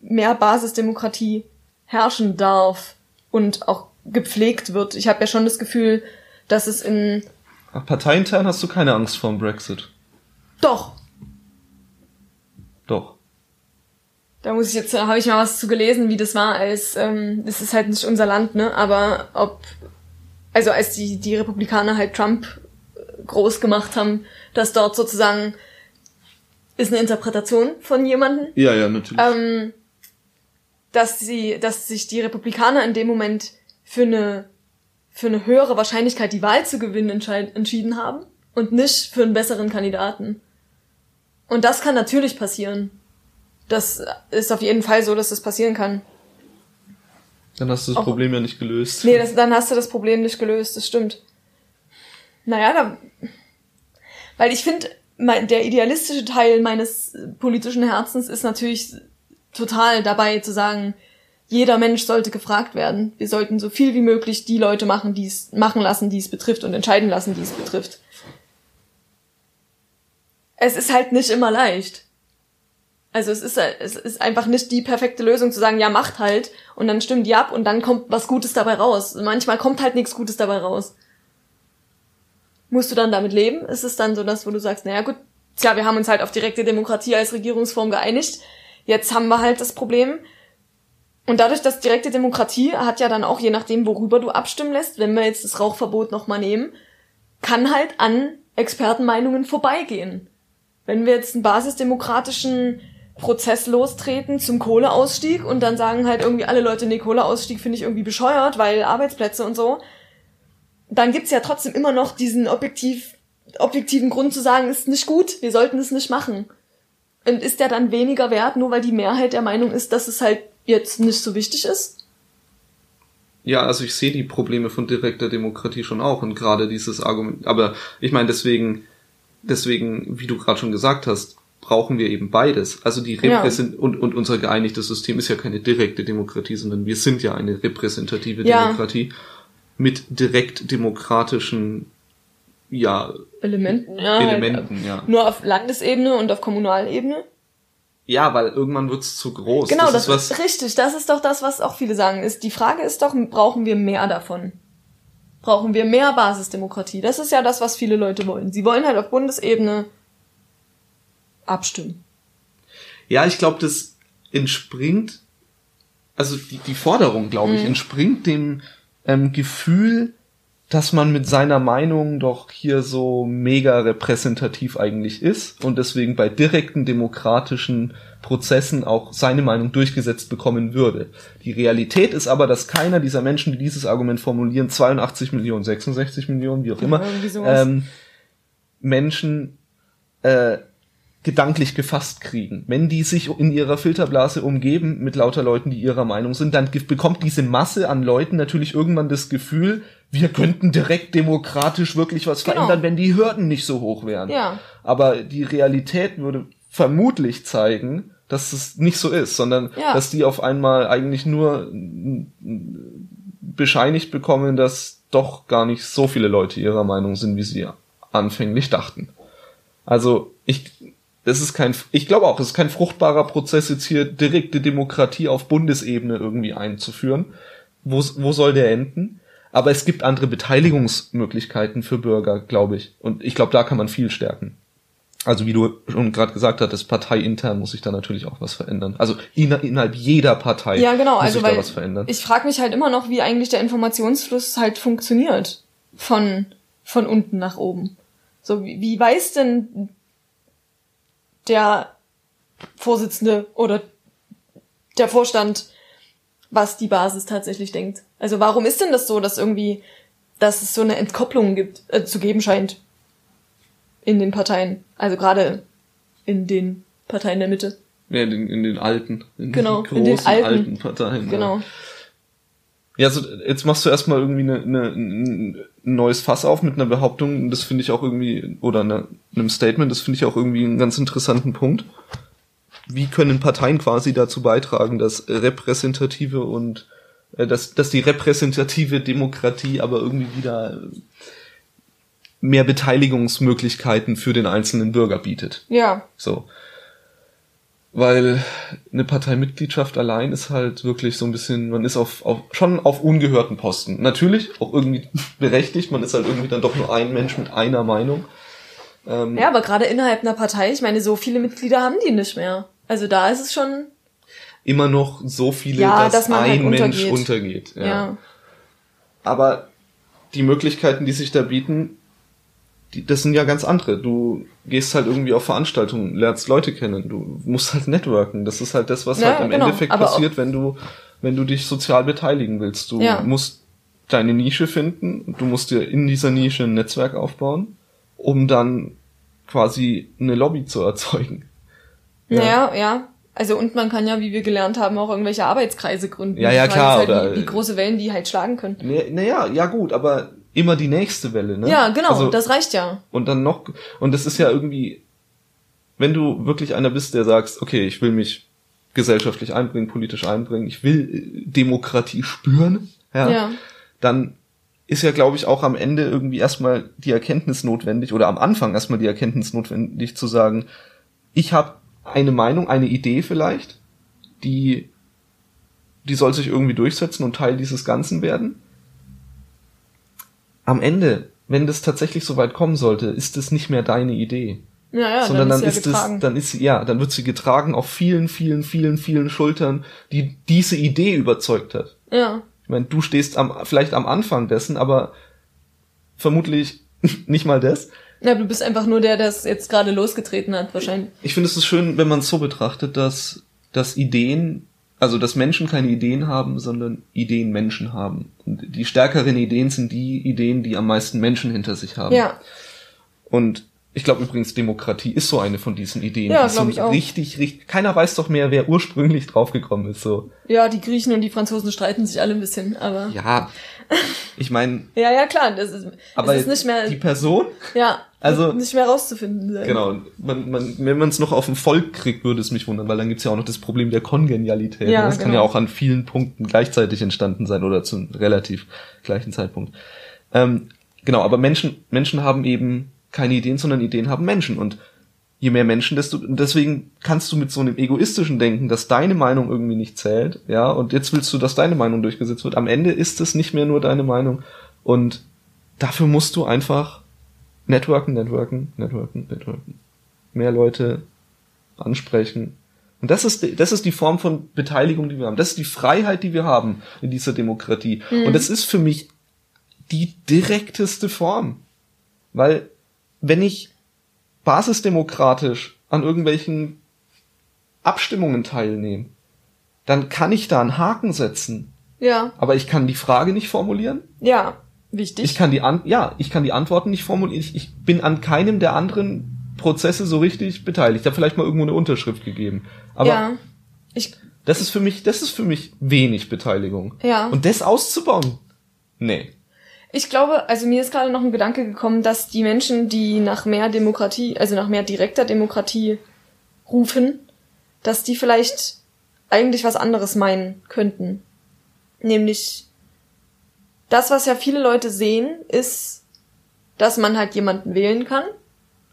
mehr Basisdemokratie herrschen darf und auch gepflegt wird. Ich habe ja schon das Gefühl, dass es in... Ach, parteiintern hast du keine Angst vor dem Brexit? Doch. Doch. Da muss ich jetzt, da habe ich mal was zu gelesen, wie das war, als ähm, das ist halt nicht unser Land, ne? Aber ob, also als die die Republikaner halt Trump groß gemacht haben, dass dort sozusagen ist eine Interpretation von jemandem. Ja, ja, natürlich. Ähm, dass sie, dass sich die Republikaner in dem Moment für eine, für eine höhere Wahrscheinlichkeit, die Wahl zu gewinnen, entscheid- entschieden haben und nicht für einen besseren Kandidaten. Und das kann natürlich passieren. Das ist auf jeden Fall so, dass das passieren kann. Dann hast du das Auch, Problem ja nicht gelöst. Nee, das, dann hast du das Problem nicht gelöst, das stimmt. Naja, da, weil ich finde, der idealistische Teil meines politischen Herzens ist natürlich total dabei zu sagen, jeder Mensch sollte gefragt werden. Wir sollten so viel wie möglich die Leute machen, die es machen lassen, die es betrifft und entscheiden lassen, die es betrifft. Es ist halt nicht immer leicht. Also es ist, es ist einfach nicht die perfekte Lösung zu sagen, ja, macht halt und dann stimmen die ab und dann kommt was Gutes dabei raus. Manchmal kommt halt nichts Gutes dabei raus. Musst du dann damit leben? Ist es dann so das, wo du sagst, naja gut, tja, wir haben uns halt auf direkte Demokratie als Regierungsform geeinigt. Jetzt haben wir halt das Problem. Und dadurch, dass direkte Demokratie hat ja dann auch, je nachdem, worüber du abstimmen lässt, wenn wir jetzt das Rauchverbot nochmal nehmen, kann halt an Expertenmeinungen vorbeigehen. Wenn wir jetzt einen basisdemokratischen Prozess lostreten zum Kohleausstieg und dann sagen halt irgendwie alle Leute, nee, Kohleausstieg finde ich irgendwie bescheuert, weil Arbeitsplätze und so, dann gibt's ja trotzdem immer noch diesen objektiv, objektiven Grund zu sagen, ist nicht gut, wir sollten es nicht machen. Und ist der dann weniger wert, nur weil die Mehrheit der Meinung ist, dass es halt jetzt nicht so wichtig ist? Ja, also ich sehe die Probleme von direkter Demokratie schon auch und gerade dieses Argument, aber ich meine, deswegen, deswegen, wie du gerade schon gesagt hast, brauchen wir eben beides. Also die Repräsent- ja. und, und unser geeinigtes System ist ja keine direkte Demokratie, sondern wir sind ja eine repräsentative ja. Demokratie mit direkt demokratischen ja, Elementen. Ja, Elementen halt, ja. Nur auf Landesebene und auf Kommunalebene? Ja, weil irgendwann wird's zu groß. Genau, das, das ist was, richtig. Das ist doch das, was auch viele sagen. Ist, die Frage ist doch, brauchen wir mehr davon? Brauchen wir mehr Basisdemokratie? Das ist ja das, was viele Leute wollen. Sie wollen halt auf Bundesebene abstimmen. Ja, ich glaube, das entspringt, also die, die Forderung, glaube ich, mhm. entspringt dem ähm, Gefühl, dass man mit seiner Meinung doch hier so mega repräsentativ eigentlich ist und deswegen bei direkten demokratischen Prozessen auch seine Meinung durchgesetzt bekommen würde. Die Realität ist aber, dass keiner dieser Menschen, die dieses Argument formulieren, zweiundachtzig Millionen, sechsundsechzig Millionen, wie auch immer, ja, ähm, Menschen äh, gedanklich gefasst kriegen. Wenn die sich in ihrer Filterblase umgeben mit lauter Leuten, die ihrer Meinung sind, dann ge- bekommt diese Masse an Leuten natürlich irgendwann das Gefühl, wir könnten direkt demokratisch wirklich was genau. verändern, wenn die Hürden nicht so hoch wären. Ja. Aber die Realität würde vermutlich zeigen, dass es nicht so ist, sondern ja. dass die auf einmal eigentlich nur bescheinigt bekommen, dass doch gar nicht so viele Leute ihrer Meinung sind, wie sie anfänglich dachten. Also ich... Das ist kein, ich glaube auch, es ist kein fruchtbarer Prozess, jetzt hier direkte Demokratie auf Bundesebene irgendwie einzuführen. Wo, wo soll der enden? Aber es gibt andere Beteiligungsmöglichkeiten für Bürger, glaube ich. Und ich glaube, da kann man viel stärken. Also wie du schon gerade gesagt hattest, parteiintern muss sich da natürlich auch was verändern. Also in, innerhalb jeder Partei ja, genau, muss also sich da was verändern. Ich frage mich halt immer noch, wie eigentlich der Informationsfluss halt funktioniert. Von, von unten nach oben. So, wie, wie weiß denn der Vorsitzende oder der Vorstand, was die Basis tatsächlich denkt. Also warum ist denn das so, dass irgendwie, dass es so eine Entkopplung gibt, äh, zu geben scheint in den Parteien? Also gerade in den Parteien der Mitte. Ja, in den, in den alten, in genau, den großen in den alten, alten Parteien. Genau. Ja. Ja, also jetzt machst du erstmal irgendwie eine, eine, ein neues Fass auf mit einer Behauptung, das finde ich auch irgendwie, oder eine, einem Statement, das finde ich auch irgendwie einen ganz interessanten Punkt. Wie können Parteien quasi dazu beitragen, dass repräsentative und äh, dass, dass die repräsentative Demokratie aber irgendwie wieder mehr Beteiligungsmöglichkeiten für den einzelnen Bürger bietet? Ja. So. Weil eine Parteimitgliedschaft allein ist halt wirklich so ein bisschen, man ist auf, auf schon auf ungehörten Posten. Natürlich, auch irgendwie berechtigt, man ist halt irgendwie dann doch nur ein Mensch mit einer Meinung. Ähm, ja, aber gerade innerhalb einer Partei, ich meine, so viele Mitglieder haben die nicht mehr. Also da ist es schon... Immer noch so viele, ja, dass, dass man ein halt untergeht. Mensch untergeht. Ja. Ja. Aber die Möglichkeiten, die sich da bieten, die, das sind ja ganz andere. Du gehst halt irgendwie auf Veranstaltungen, lernst Leute kennen, du musst halt networken. Das ist halt das, was ja, halt im genau, Endeffekt passiert, wenn du, wenn du dich sozial beteiligen willst. Du ja. musst deine Nische finden, du musst dir in dieser Nische ein Netzwerk aufbauen, um dann quasi eine Lobby zu erzeugen. Ja. Naja, ja. Also und man kann ja, wie wir gelernt haben, auch irgendwelche Arbeitskreise gründen. Ja, ja, klar. Halt oder die, die große Wellen, die halt schlagen können. Naja, ja gut, aber immer die nächste Welle, ne? Ja, genau, also, das reicht ja. Und dann noch, und das ist ja irgendwie, wenn du wirklich einer bist, der sagst, okay, ich will mich gesellschaftlich einbringen, politisch einbringen, ich will Demokratie spüren, ja, ja. dann ist ja, glaube ich, auch am Ende irgendwie erstmal die Erkenntnis notwendig, oder am Anfang erstmal die Erkenntnis notwendig zu sagen, ich habe eine Meinung, eine Idee vielleicht, die die soll sich irgendwie durchsetzen und Teil dieses Ganzen werden. Am Ende, wenn das tatsächlich so weit kommen sollte, ist es nicht mehr deine Idee, ja, ja, sondern dann ist, dann ist es, dann ist sie, ja, dann wird sie getragen auf vielen, vielen, vielen, vielen Schultern, die diese Idee überzeugt hat. Ja. Ich meine, du stehst am vielleicht am Anfang dessen, aber vermutlich nicht mal das. Ja, du bist einfach nur der, der es jetzt gerade losgetreten hat, wahrscheinlich. Ich finde es ist schön, wenn man es so betrachtet, dass, dass Ideen, also dass Menschen keine Ideen haben, sondern Ideen Menschen haben. Und die stärkeren Ideen sind die Ideen, die am meisten Menschen hinter sich haben. Ja. Und ich glaube übrigens, Demokratie ist so eine von diesen Ideen. Ja, glaube ich auch. Richtig, richtig. Keiner weiß doch mehr, wer ursprünglich draufgekommen ist. So. Ja, die Griechen und die Franzosen streiten sich alle ein bisschen, aber... Ja, ich meine... ja, ja, klar. Das ist, aber es ist nicht mehr... die Person? Ja, also nicht mehr rauszufinden sein. Genau. Man, man, wenn man es noch auf dem Volk kriegt, würde es mich wundern, weil dann gibt's ja auch noch das Problem der Kongenialität. Ja, ne? Das genau. kann ja auch an vielen Punkten gleichzeitig entstanden sein oder zu einem relativ gleichen Zeitpunkt. Ähm, genau, aber Menschen, Menschen haben eben... keine Ideen, sondern Ideen haben Menschen. Und je mehr Menschen, desto, deswegen kannst du mit so einem egoistischen Denken, dass deine Meinung irgendwie nicht zählt, ja, und jetzt willst du, dass deine Meinung durchgesetzt wird. Am Ende ist es nicht mehr nur deine Meinung. Und dafür musst du einfach networken, networken, networken, networken. Mehr Leute ansprechen. Und das ist, das ist die Form von Beteiligung, die wir haben. Das ist die Freiheit, die wir haben in dieser Demokratie. Mhm. Und das ist für mich die direkteste Form. Weil, wenn ich basisdemokratisch an irgendwelchen Abstimmungen teilnehme, dann kann ich da einen Haken setzen. Ja. Aber ich kann die Frage nicht formulieren. Ja, wichtig. Ich kann die An- ja, ich kann die Antworten nicht formulieren. Ich, ich bin an keinem der anderen Prozesse so richtig beteiligt. Ich habe vielleicht mal irgendwo eine Unterschrift gegeben. Aber ja. Ich, das ist für mich, das ist für mich wenig Beteiligung. Ja. Und das auszubauen? Nee. Ich glaube, also mir ist gerade noch ein Gedanke gekommen, dass die Menschen, die nach mehr Demokratie, also nach mehr direkter Demokratie rufen, dass die vielleicht eigentlich was anderes meinen könnten. Nämlich, das, was ja viele Leute sehen, ist, dass man halt jemanden wählen kann,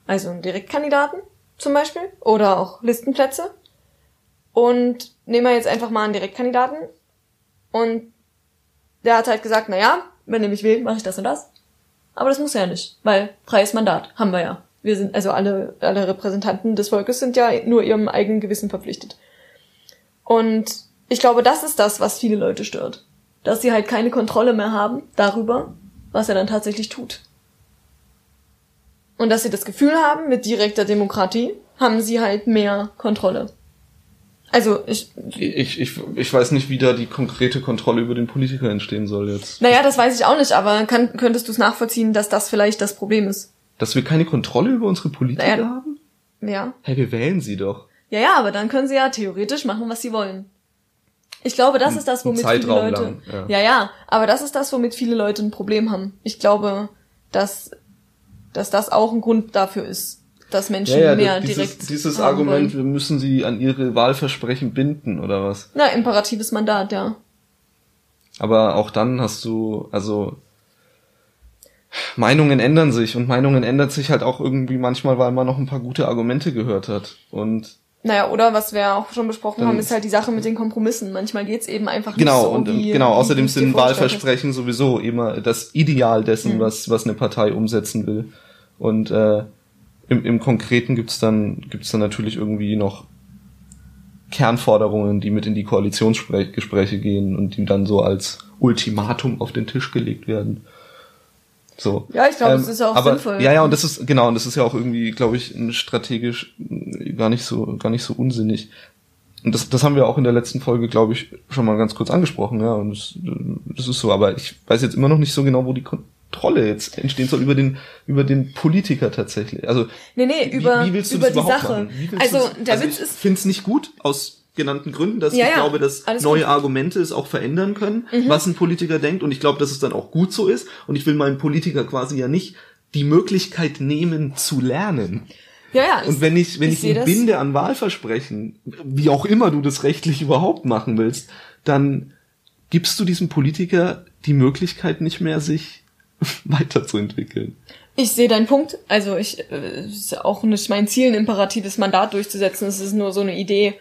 also einen Direktkandidaten zum Beispiel, oder auch Listenplätze. Und nehmen wir jetzt einfach mal einen Direktkandidaten und der hat halt gesagt, na ja, wenn ihr mich wählt, mache ich das und das. Aber das muss ja nicht, weil freies Mandat haben wir ja. Wir sind, also alle, alle Repräsentanten des Volkes sind ja nur ihrem eigenen Gewissen verpflichtet. Und ich glaube, das ist das, was viele Leute stört. Dass sie halt keine Kontrolle mehr haben darüber, was er dann tatsächlich tut. Und dass sie das Gefühl haben, mit direkter Demokratie haben sie halt mehr Kontrolle. Also ich, ich ich ich weiß nicht, wie da die konkrete Kontrolle über den Politiker entstehen soll jetzt. Naja, das weiß ich auch nicht, aber kann, könntest du es nachvollziehen, dass das vielleicht das Problem ist? Dass wir keine Kontrolle über unsere Politiker naja, haben? Ja. Hey, wir wählen sie doch. Ja, ja, aber dann können sie ja theoretisch machen, was sie wollen. Ich glaube, das ein, ist das, womit viele Leute... Lang, ja. ja, ja, aber das ist das, womit viele Leute ein Problem haben. Ich glaube, dass, dass das auch ein Grund dafür ist. Dass Menschen ja, ja, mehr dieses, direkt dieses Argument, wollen. Wir müssen sie an ihre Wahlversprechen binden, oder was? Na, imperatives Mandat, ja. Aber auch dann hast du, also Meinungen ändern sich und Meinungen ändern sich halt auch irgendwie manchmal, weil man noch ein paar gute Argumente gehört hat. Und naja, oder was wir auch schon besprochen haben, ist halt die Sache mit den Kompromissen. Manchmal geht's eben einfach genau, nicht so, und, wie, Genau, außerdem sind Wahlversprechen hast. Sowieso immer das Ideal dessen, mhm. was was eine Partei umsetzen will. Und äh, Im, im Konkreten gibt's dann gibt's dann natürlich irgendwie noch Kernforderungen, die mit in die Koalitionsgespräche gehen und die dann so als Ultimatum auf den Tisch gelegt werden. So. Ja, ich glaube, ähm, es ist ja auch aber, sinnvoll. Ja, ja, und das ist, genau, und das ist ja auch irgendwie, glaube ich, strategisch gar nicht so, gar nicht so unsinnig. Und das, das haben wir auch in der letzten Folge, glaube ich, schon mal ganz kurz angesprochen, ja, und das, das ist so, aber ich weiß jetzt immer noch nicht so genau, wo die Kontrolle jetzt entstehen soll über den, über den Politiker tatsächlich. Also, nee, nee, über, wie, wie willst du über das die überhaupt Sache. Machen? Wie willst also, der also Witz ich ist. Ich finde es nicht gut aus genannten Gründen, dass ja, ich ja, glaube, dass neue gut. Argumente es auch verändern können, mhm. was ein Politiker denkt, und ich glaube, dass es dann auch gut so ist, und ich will meinem Politiker quasi ja nicht die Möglichkeit nehmen zu lernen. Ja, ja. Und ich, wenn ich, wenn ich, ich ihn das. binde an Wahlversprechen, wie auch immer du das rechtlich überhaupt machen willst, dann gibst du diesem Politiker die Möglichkeit nicht mehr, sich weiterzuentwickeln. Ich sehe deinen Punkt. Also ich, es ist auch nicht mein Ziel, ein imperatives Mandat durchzusetzen. Es ist nur so eine Idee.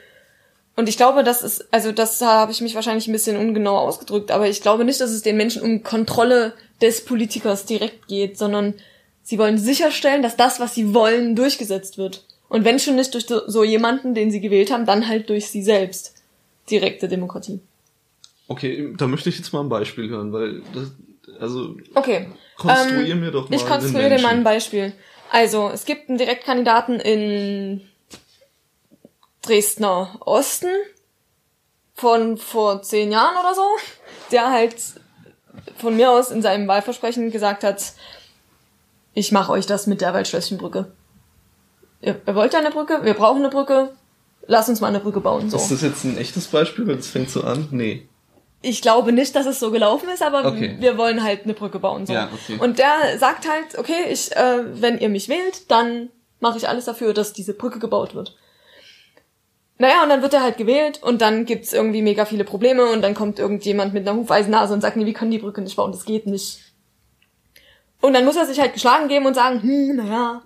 Und ich glaube, das ist, also das habe ich mich wahrscheinlich ein bisschen ungenau ausgedrückt, aber ich glaube nicht, dass es den Menschen um Kontrolle des Politikers direkt geht, sondern sie wollen sicherstellen, dass das, was sie wollen, durchgesetzt wird. Und wenn schon nicht durch so jemanden, den sie gewählt haben, dann halt durch sie selbst. Direkte Demokratie. Okay, da möchte ich jetzt mal ein Beispiel hören, weil das, also, okay. konstruier ähm, mir doch mal. Ich konstruiere dir mal ein Beispiel. Also, es gibt einen Direktkandidaten in Dresdner Osten von vor zehn Jahren oder so, der halt von mir aus in seinem Wahlversprechen gesagt hat, ich mache euch das mit der Waldschlösschenbrücke. Ihr, ihr wollt ja eine Brücke? Wir brauchen eine Brücke. Lass uns mal eine Brücke bauen. So. Ist das jetzt ein echtes Beispiel? Weil das fängt so an? Nee. Ich glaube nicht, dass es so gelaufen ist, aber okay. wir wollen halt eine Brücke bauen. So. Ja, okay. Und der sagt halt, okay, ich, äh, wenn ihr mich wählt, dann mache ich alles dafür, dass diese Brücke gebaut wird. Naja, und dann wird er halt gewählt und dann gibt's irgendwie mega viele Probleme und dann kommt irgendjemand mit einer Hufeisennase und sagt, nee, wir können die Brücke nicht bauen, das geht nicht. Und dann muss er sich halt geschlagen geben und sagen, hm, naja,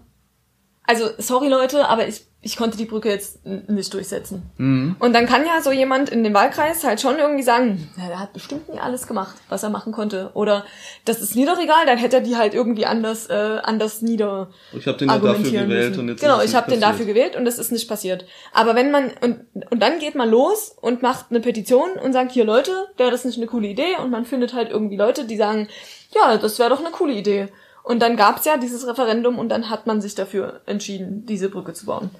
also sorry Leute, aber ich ich konnte die Brücke jetzt nicht durchsetzen. Mhm. Und dann kann ja so jemand in dem Wahlkreis halt schon irgendwie sagen, na, der hat bestimmt nie alles gemacht, was er machen konnte. Oder das ist mir doch egal, dann hätte er die halt irgendwie anders äh, anders nieder ich hab den argumentieren dafür gewählt müssen. Und jetzt genau, ich habe den dafür gewählt und das ist nicht passiert. Aber wenn man, und, und dann geht man los und macht eine Petition und sagt, hier Leute, wäre das nicht eine coole Idee? Und man findet halt irgendwie Leute, die sagen, ja, das wäre doch eine coole Idee. Und dann gab's ja dieses Referendum und dann hat man sich dafür entschieden, diese Brücke zu bauen.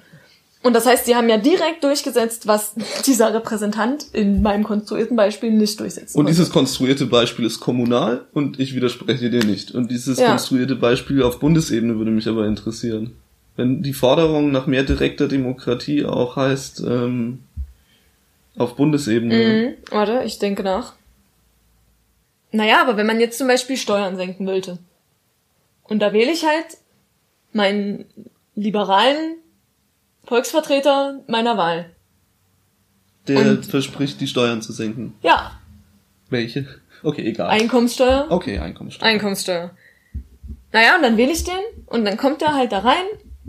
Und das heißt, sie haben ja direkt durchgesetzt, was dieser Repräsentant in meinem konstruierten Beispiel nicht durchsetzt. Und dieses konstruierte Beispiel ist kommunal und ich widerspreche dir nicht. Und dieses ja. konstruierte Beispiel auf Bundesebene würde mich aber interessieren. Wenn die Forderung nach mehr direkter Demokratie auch heißt, ähm, auf Bundesebene. Mhm. Warte, ich denke nach. Naja, aber wenn man jetzt zum Beispiel Steuern senken wollte. Und da wähle ich halt meinen liberalen Volksvertreter meiner Wahl. Der und verspricht, die Steuern zu senken. Ja. Welche? Okay, egal. Einkommenssteuer. Okay, Einkommenssteuer. Einkommenssteuer. Naja, und dann wähle ich den und dann kommt der halt da rein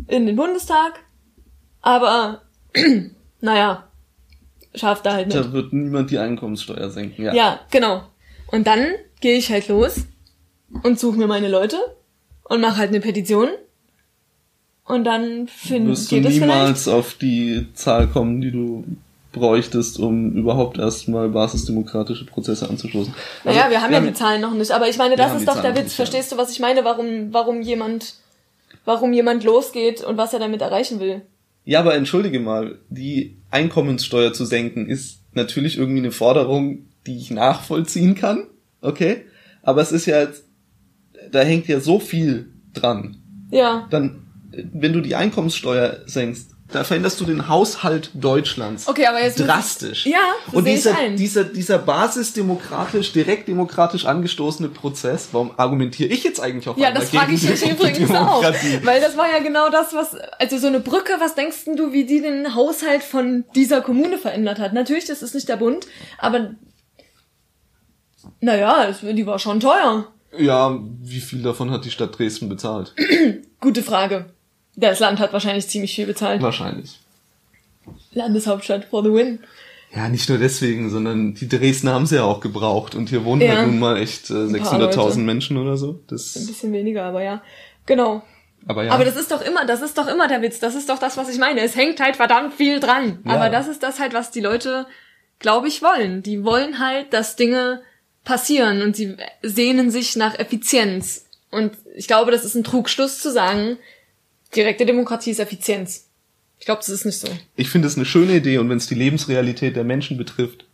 in den Bundestag, aber naja, schafft er halt nicht. Da wird niemand die Einkommenssteuer senken, ja. Ja, genau. Und dann gehe ich halt los und suche mir meine Leute und mache halt eine Petition. Und dann finde ich. Wirst du niemals vielleicht auf die Zahl kommen, die du bräuchtest, um überhaupt erstmal basisdemokratische Prozesse anzustoßen. Also, naja, wir haben wir ja haben die Zahlen noch nicht, aber ich meine, das ist doch Zahlen der Witz. Verstehst ja. du, was ich meine? Warum, warum jemand, warum jemand losgeht und was er damit erreichen will? Ja, aber entschuldige mal, die Einkommenssteuer zu senken ist natürlich irgendwie eine Forderung, die ich nachvollziehen kann, okay? Aber es ist ja, da hängt ja so viel dran. Ja. Dann, wenn du die Einkommenssteuer senkst, da veränderst du den Haushalt Deutschlands. Okay, aber jetzt drastisch. Ich, ja, das und dieser, dieser, dieser basisdemokratisch, direktdemokratisch angestoßene Prozess, warum argumentiere ich jetzt eigentlich auf einmal gegen die Demokratie? Ja, das frage ich mich übrigens auch. Weil das war ja genau das, was, also so eine Brücke, was denkst du, wie die den Haushalt von dieser Kommune verändert hat? Natürlich, das ist nicht der Bund, aber, naja, die war schon teuer. Ja, wie viel davon hat die Stadt Dresden bezahlt? Gute Frage. Das Land hat wahrscheinlich ziemlich viel bezahlt. Wahrscheinlich. Landeshauptstadt for the win. Ja, nicht nur deswegen, sondern die Dresdner haben sie ja auch gebraucht. Und hier wohnen ja. halt nun mal echt äh, sechshunderttausend Menschen oder so. Das ein bisschen weniger, aber ja. Genau. Aber ja. Aber das ist doch immer, das ist doch immer der Witz. Das ist doch das, was ich meine. Es hängt halt verdammt viel dran. Ja. Aber das ist das halt, was die Leute, glaube ich, wollen. Die wollen halt, dass Dinge passieren und sie sehnen sich nach Effizienz. Und ich glaube, das ist ein Trugschluss zu sagen, direkte Demokratie ist Effizienz. Ich glaube, das ist nicht so. Ich finde es eine schöne Idee, und wenn es die Lebensrealität der Menschen betrifft,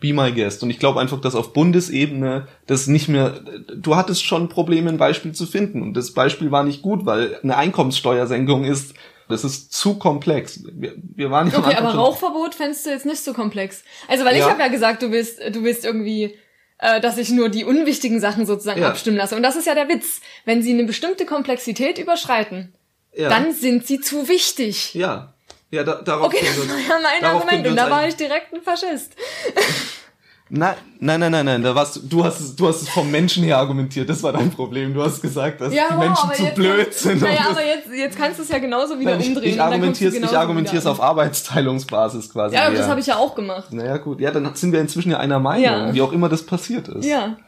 be my guest. Und ich glaube einfach, dass auf Bundesebene das nicht mehr, du hattest schon Probleme, ein Beispiel zu finden. Und das Beispiel war nicht gut, weil eine Einkommenssteuersenkung ist, das ist zu komplex. Wir, wir waren nicht. Okay, aber Rauchverbot fändest du jetzt nicht so komplex. Also, weil ja. ich habe ja gesagt, du willst, du willst irgendwie, äh, dass ich nur die unwichtigen Sachen sozusagen ja. abstimmen lasse. Und das ist ja der Witz. Wenn sie eine bestimmte Komplexität überschreiten, ja. dann sind sie zu wichtig. Ja. Ja, da, darauf okay, das war ja mein Argument, und da war ich direkt ein Faschist. Nein, nein, nein, nein, nein. Da warst du, du hast es, du hast es vom Menschen her argumentiert. Das war dein Problem. Du hast gesagt, dass ja, die wow, Menschen zu blöd sind. Naja, aber jetzt, jetzt kannst du es ja genauso wieder nein, ich, umdrehen. Ich argumentiere es, ich argumentiere es auf Arbeitsteilungsbasis quasi. Ja, aber das habe ich ja auch gemacht. Naja, gut. Ja, dann sind wir inzwischen ja einer Meinung, ja. wie auch immer das passiert ist. Ja.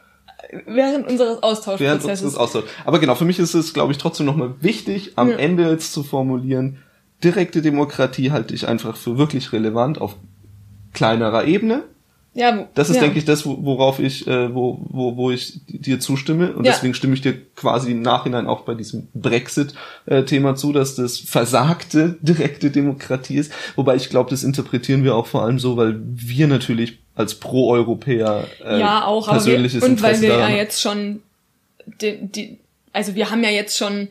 Während unseres Austauschprozesses. Während unseres Austauschs. Aber genau, für mich ist es, glaube ich, trotzdem nochmal wichtig, am ja. Ende jetzt zu formulieren, direkte Demokratie halte ich einfach für wirklich relevant auf kleinerer Ebene. Ja, das ist, ja. denke ich, das, worauf ich, äh, wo, wo, wo ich dir zustimme. Und ja. deswegen stimme ich dir quasi im Nachhinein auch bei diesem Brexit-Thema zu, dass das versagte direkte Demokratie ist. Wobei ich glaube, das interpretieren wir auch vor allem so, weil wir natürlich als Pro-Europäer äh, ja, auch, persönliches aber wir, und Interesse weil wir daran ja jetzt schon, die, die, also wir haben ja jetzt schon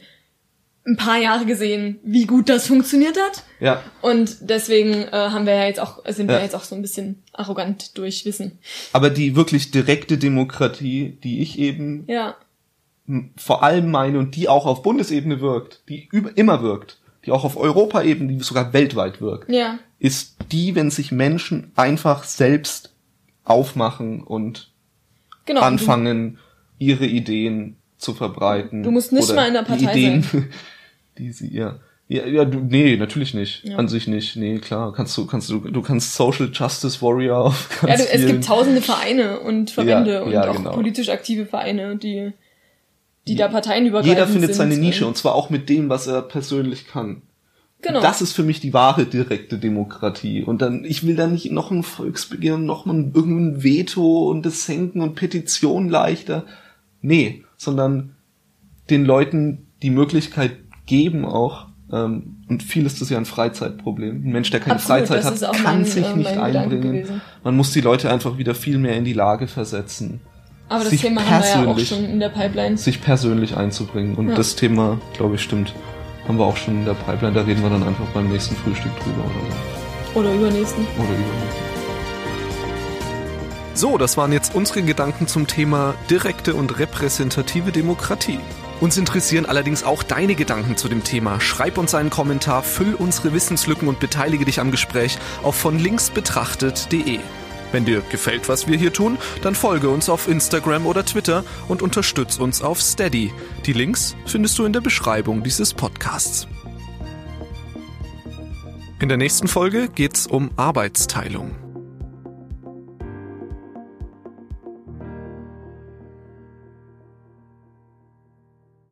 ein paar Jahre gesehen, wie gut das funktioniert hat. Ja. Und deswegen äh, haben wir ja jetzt auch, sind wir ja. jetzt auch so ein bisschen arrogant durch Wissen. Aber die wirklich direkte Demokratie, die ich eben ja. m- vor allem meine und die auch auf Bundesebene wirkt, die über- immer wirkt, die auch auf Europaebene, die sogar weltweit wirkt, ja. ist die, wenn sich Menschen einfach selbst aufmachen und genau, anfangen, du- ihre Ideen zu verbreiten. Du musst nicht mal in der Partei Ideen, sein. Die sie, ja. Ja, ja, du, nee, natürlich nicht. Ja. An sich nicht. Nee, klar. Kannst du, kannst du, du kannst Social Justice Warrior auf ganz Ja, du, es gibt tausende Vereine und Verbände ja, und ja, auch genau. politisch aktive Vereine, die, die ja. da Parteien übergreifend sind. Jeder findet seine Nische, und zwar auch mit dem, was er persönlich kann. Genau. Das ist für mich die wahre direkte Demokratie. Und dann, ich will da nicht noch ein Volksbegehren, noch mal irgendein Veto und das Senken und Petition leichter. Nee. Sondern den Leuten die Möglichkeit geben auch, ähm, und vieles ist ja ein Freizeitproblem. Ein Mensch, der keine Absolut, Freizeit hat, kann mein, sich äh, nicht einbringen. Man muss die Leute einfach wieder viel mehr in die Lage versetzen. Aber das sich Thema haben wir ja auch schon in der Pipeline. Sich persönlich einzubringen. Und ja. das Thema, glaube ich, stimmt, haben wir auch schon in der Pipeline. Da reden wir dann einfach beim nächsten Frühstück drüber oder so. Oder übernächsten. Oder übernächsten. So, das waren jetzt unsere Gedanken zum Thema direkte und repräsentative Demokratie. Uns interessieren allerdings auch deine Gedanken zu dem Thema. Schreib uns einen Kommentar, füll unsere Wissenslücken und beteilige dich am Gespräch auf von links betrachtet punkt de. Wenn dir gefällt, was wir hier tun, dann folge uns auf Instagram oder Twitter und unterstütze uns auf Steady. Die Links findest du in der Beschreibung dieses Podcasts. In der nächsten Folge geht's um Arbeitsteilung.